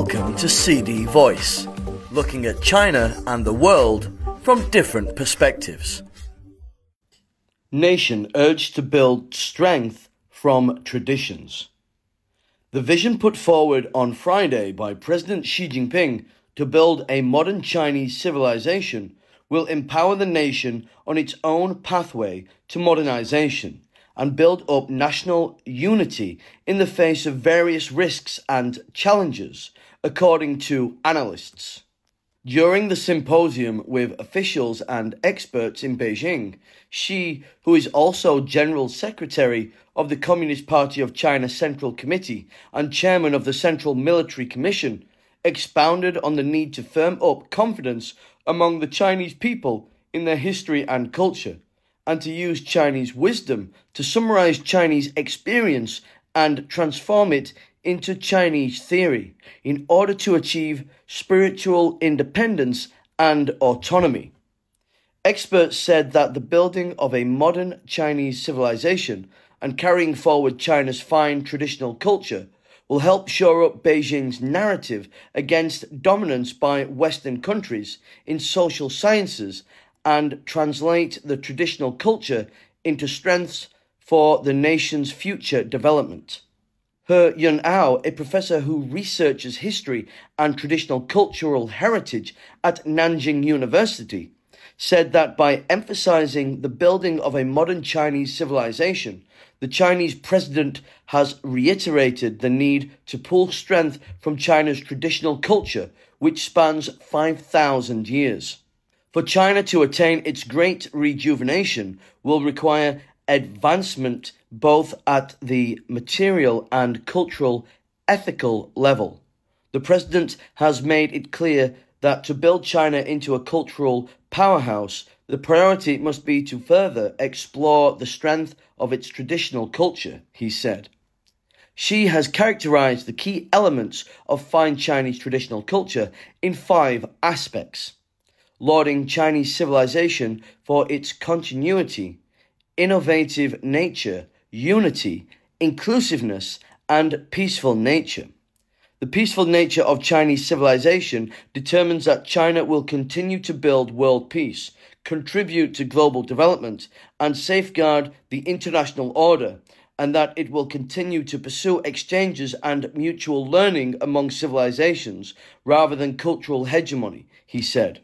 Welcome to CD Voice, looking at China and the world from different perspectives. Nation urged to build strength from traditions. The vision put forward on Friday by President Xi Jinping to build a modern Chinese civilization will empower the nation on its own pathway to modernization and build up national unity in the face of various risks and challenges, according to analysts. During the symposium with officials and experts in Beijing, Xi, who is also General Secretary of the Communist Party of China Central Committee and Chairman of the Central Military Commission, expounded on the need to firm up confidence among the Chinese people in their history and culture, and to use Chinese wisdom to summarize Chinese experience and transform it into Chinese theory in order to achieve spiritual independence and autonomy. Experts said that the building of a modern Chinese civilization and carrying forward China's fine traditional culture will help shore up Beijing's narrative against dominance by Western countries in social sciences and translate the traditional culture into strengths for the nation's future development. He Yun'ao, a professor who researches history and traditional cultural heritage at Nanjing University, said that by emphasizing the building of a modern Chinese civilization, the Chinese president has reiterated the need to pull strength from China's traditional culture, which spans 5,000 years. For China to attain its great rejuvenation will require advancement both at the material and cultural ethical level. The president has made it clear that to build China into a cultural powerhouse, the priority must be to further explore the strength of its traditional culture, he said. Xi has characterized the key elements of fine Chinese traditional culture in 5 aspects: lauding Chinese civilization for its continuity, innovative nature, unity, inclusiveness, and peaceful nature. The peaceful nature of Chinese civilization determines that China will continue to build world peace, contribute to global development, and safeguard the international order, and that it will continue to pursue exchanges and mutual learning among civilizations rather than cultural hegemony, he said.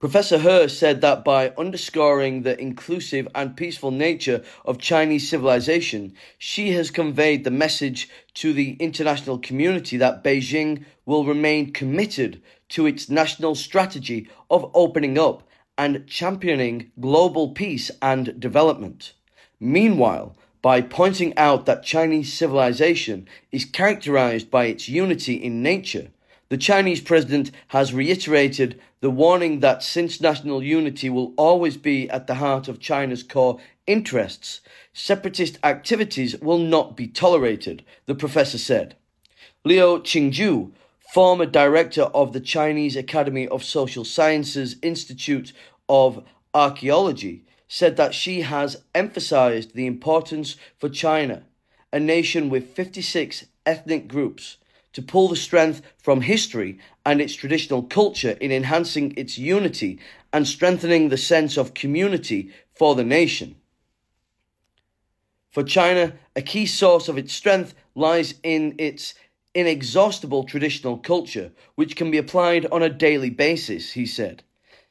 Professor He said that by underscoring the inclusive and peaceful nature of Chinese civilization, Xi has conveyed the message to the international community that Beijing will remain committed to its national strategy of opening up and championing global peace and development. Meanwhile, by pointing out that Chinese civilization is characterized by its unity in nature, the Chinese president has reiterated the warning that since national unity will always be at the heart of China's core interests, separatist activities will not be tolerated, the professor said. Liu Qingzhu, former director of the Chinese Academy of Social Sciences Institute of Archaeology, said that Xi has emphasized the importance for China, a nation with 56 ethnic groups, to pull the strength from history and its traditional culture in enhancing its unity and strengthening the sense of community for the nation. For China, a key source of its strength lies in its inexhaustible traditional culture, which can be applied on a daily basis, he said.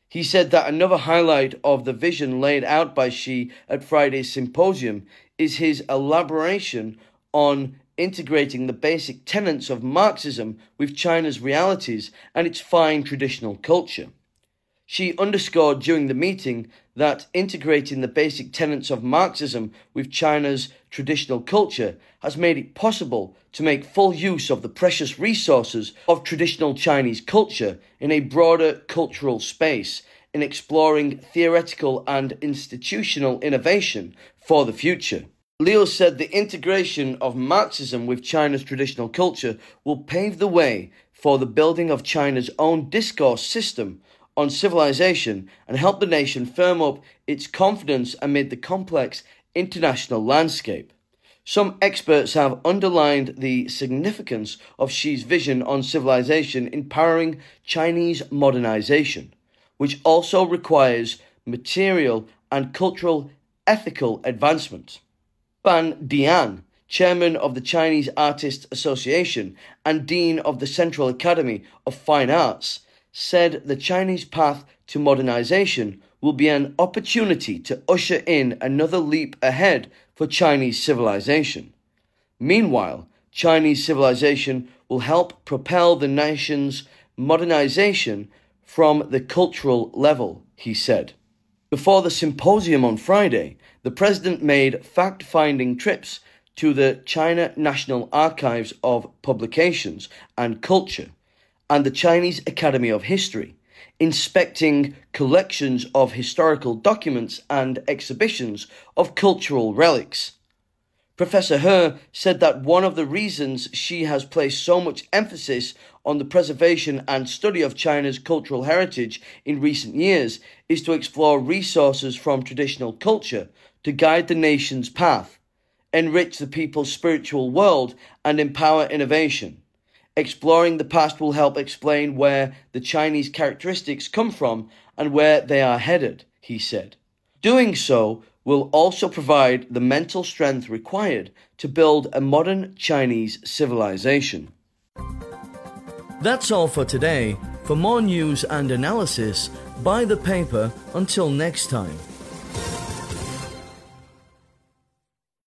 He said that another highlight of the vision laid out by Xi at Friday's symposium is his elaboration on integrating the basic tenets of Marxism with China's realities and its fine traditional culture. Xi underscored during the meeting that integrating the basic tenets of Marxism with China's traditional culture has made it possible to make full use of the precious resources of traditional Chinese culture in a broader cultural space in exploring theoretical and institutional innovation for the future. Liu said the integration of Marxism with China's traditional culture will pave the way for the building of China's own discourse system on civilization and help the nation firm up its confidence amid the complex international landscape. Some experts have underlined the significance of Xi's vision on civilization in powering Chinese modernization, which also requires material and cultural ethical advancement. Pan Dian, chairman of the Chinese Artists Association and dean of the Central Academy of Fine Arts, said the Chinese path to modernization will be an opportunity to usher in another leap ahead for Chinese civilization. Meanwhile, Chinese civilization will help propel the nation's modernization from the cultural level, he said. Before the symposium on Friday, the president made fact-finding trips to the China National Archives of Publications and Culture and the Chinese Academy of History, inspecting collections of historical documents and exhibitions of cultural relics. Professor He said that one of the reasons Xi has placed so much emphasis on the preservation and study of China's cultural heritage in recent years is to explore resources from traditional culture to guide the nation's path, enrich the people's spiritual world, and empower innovation. Exploring the past will help explain where the Chinese characteristics come from and where they are headed, he said. Doing so will also provide the mental strength required to build a modern Chinese civilization. That's all for today. For more news and analysis, buy the paper. Until next time.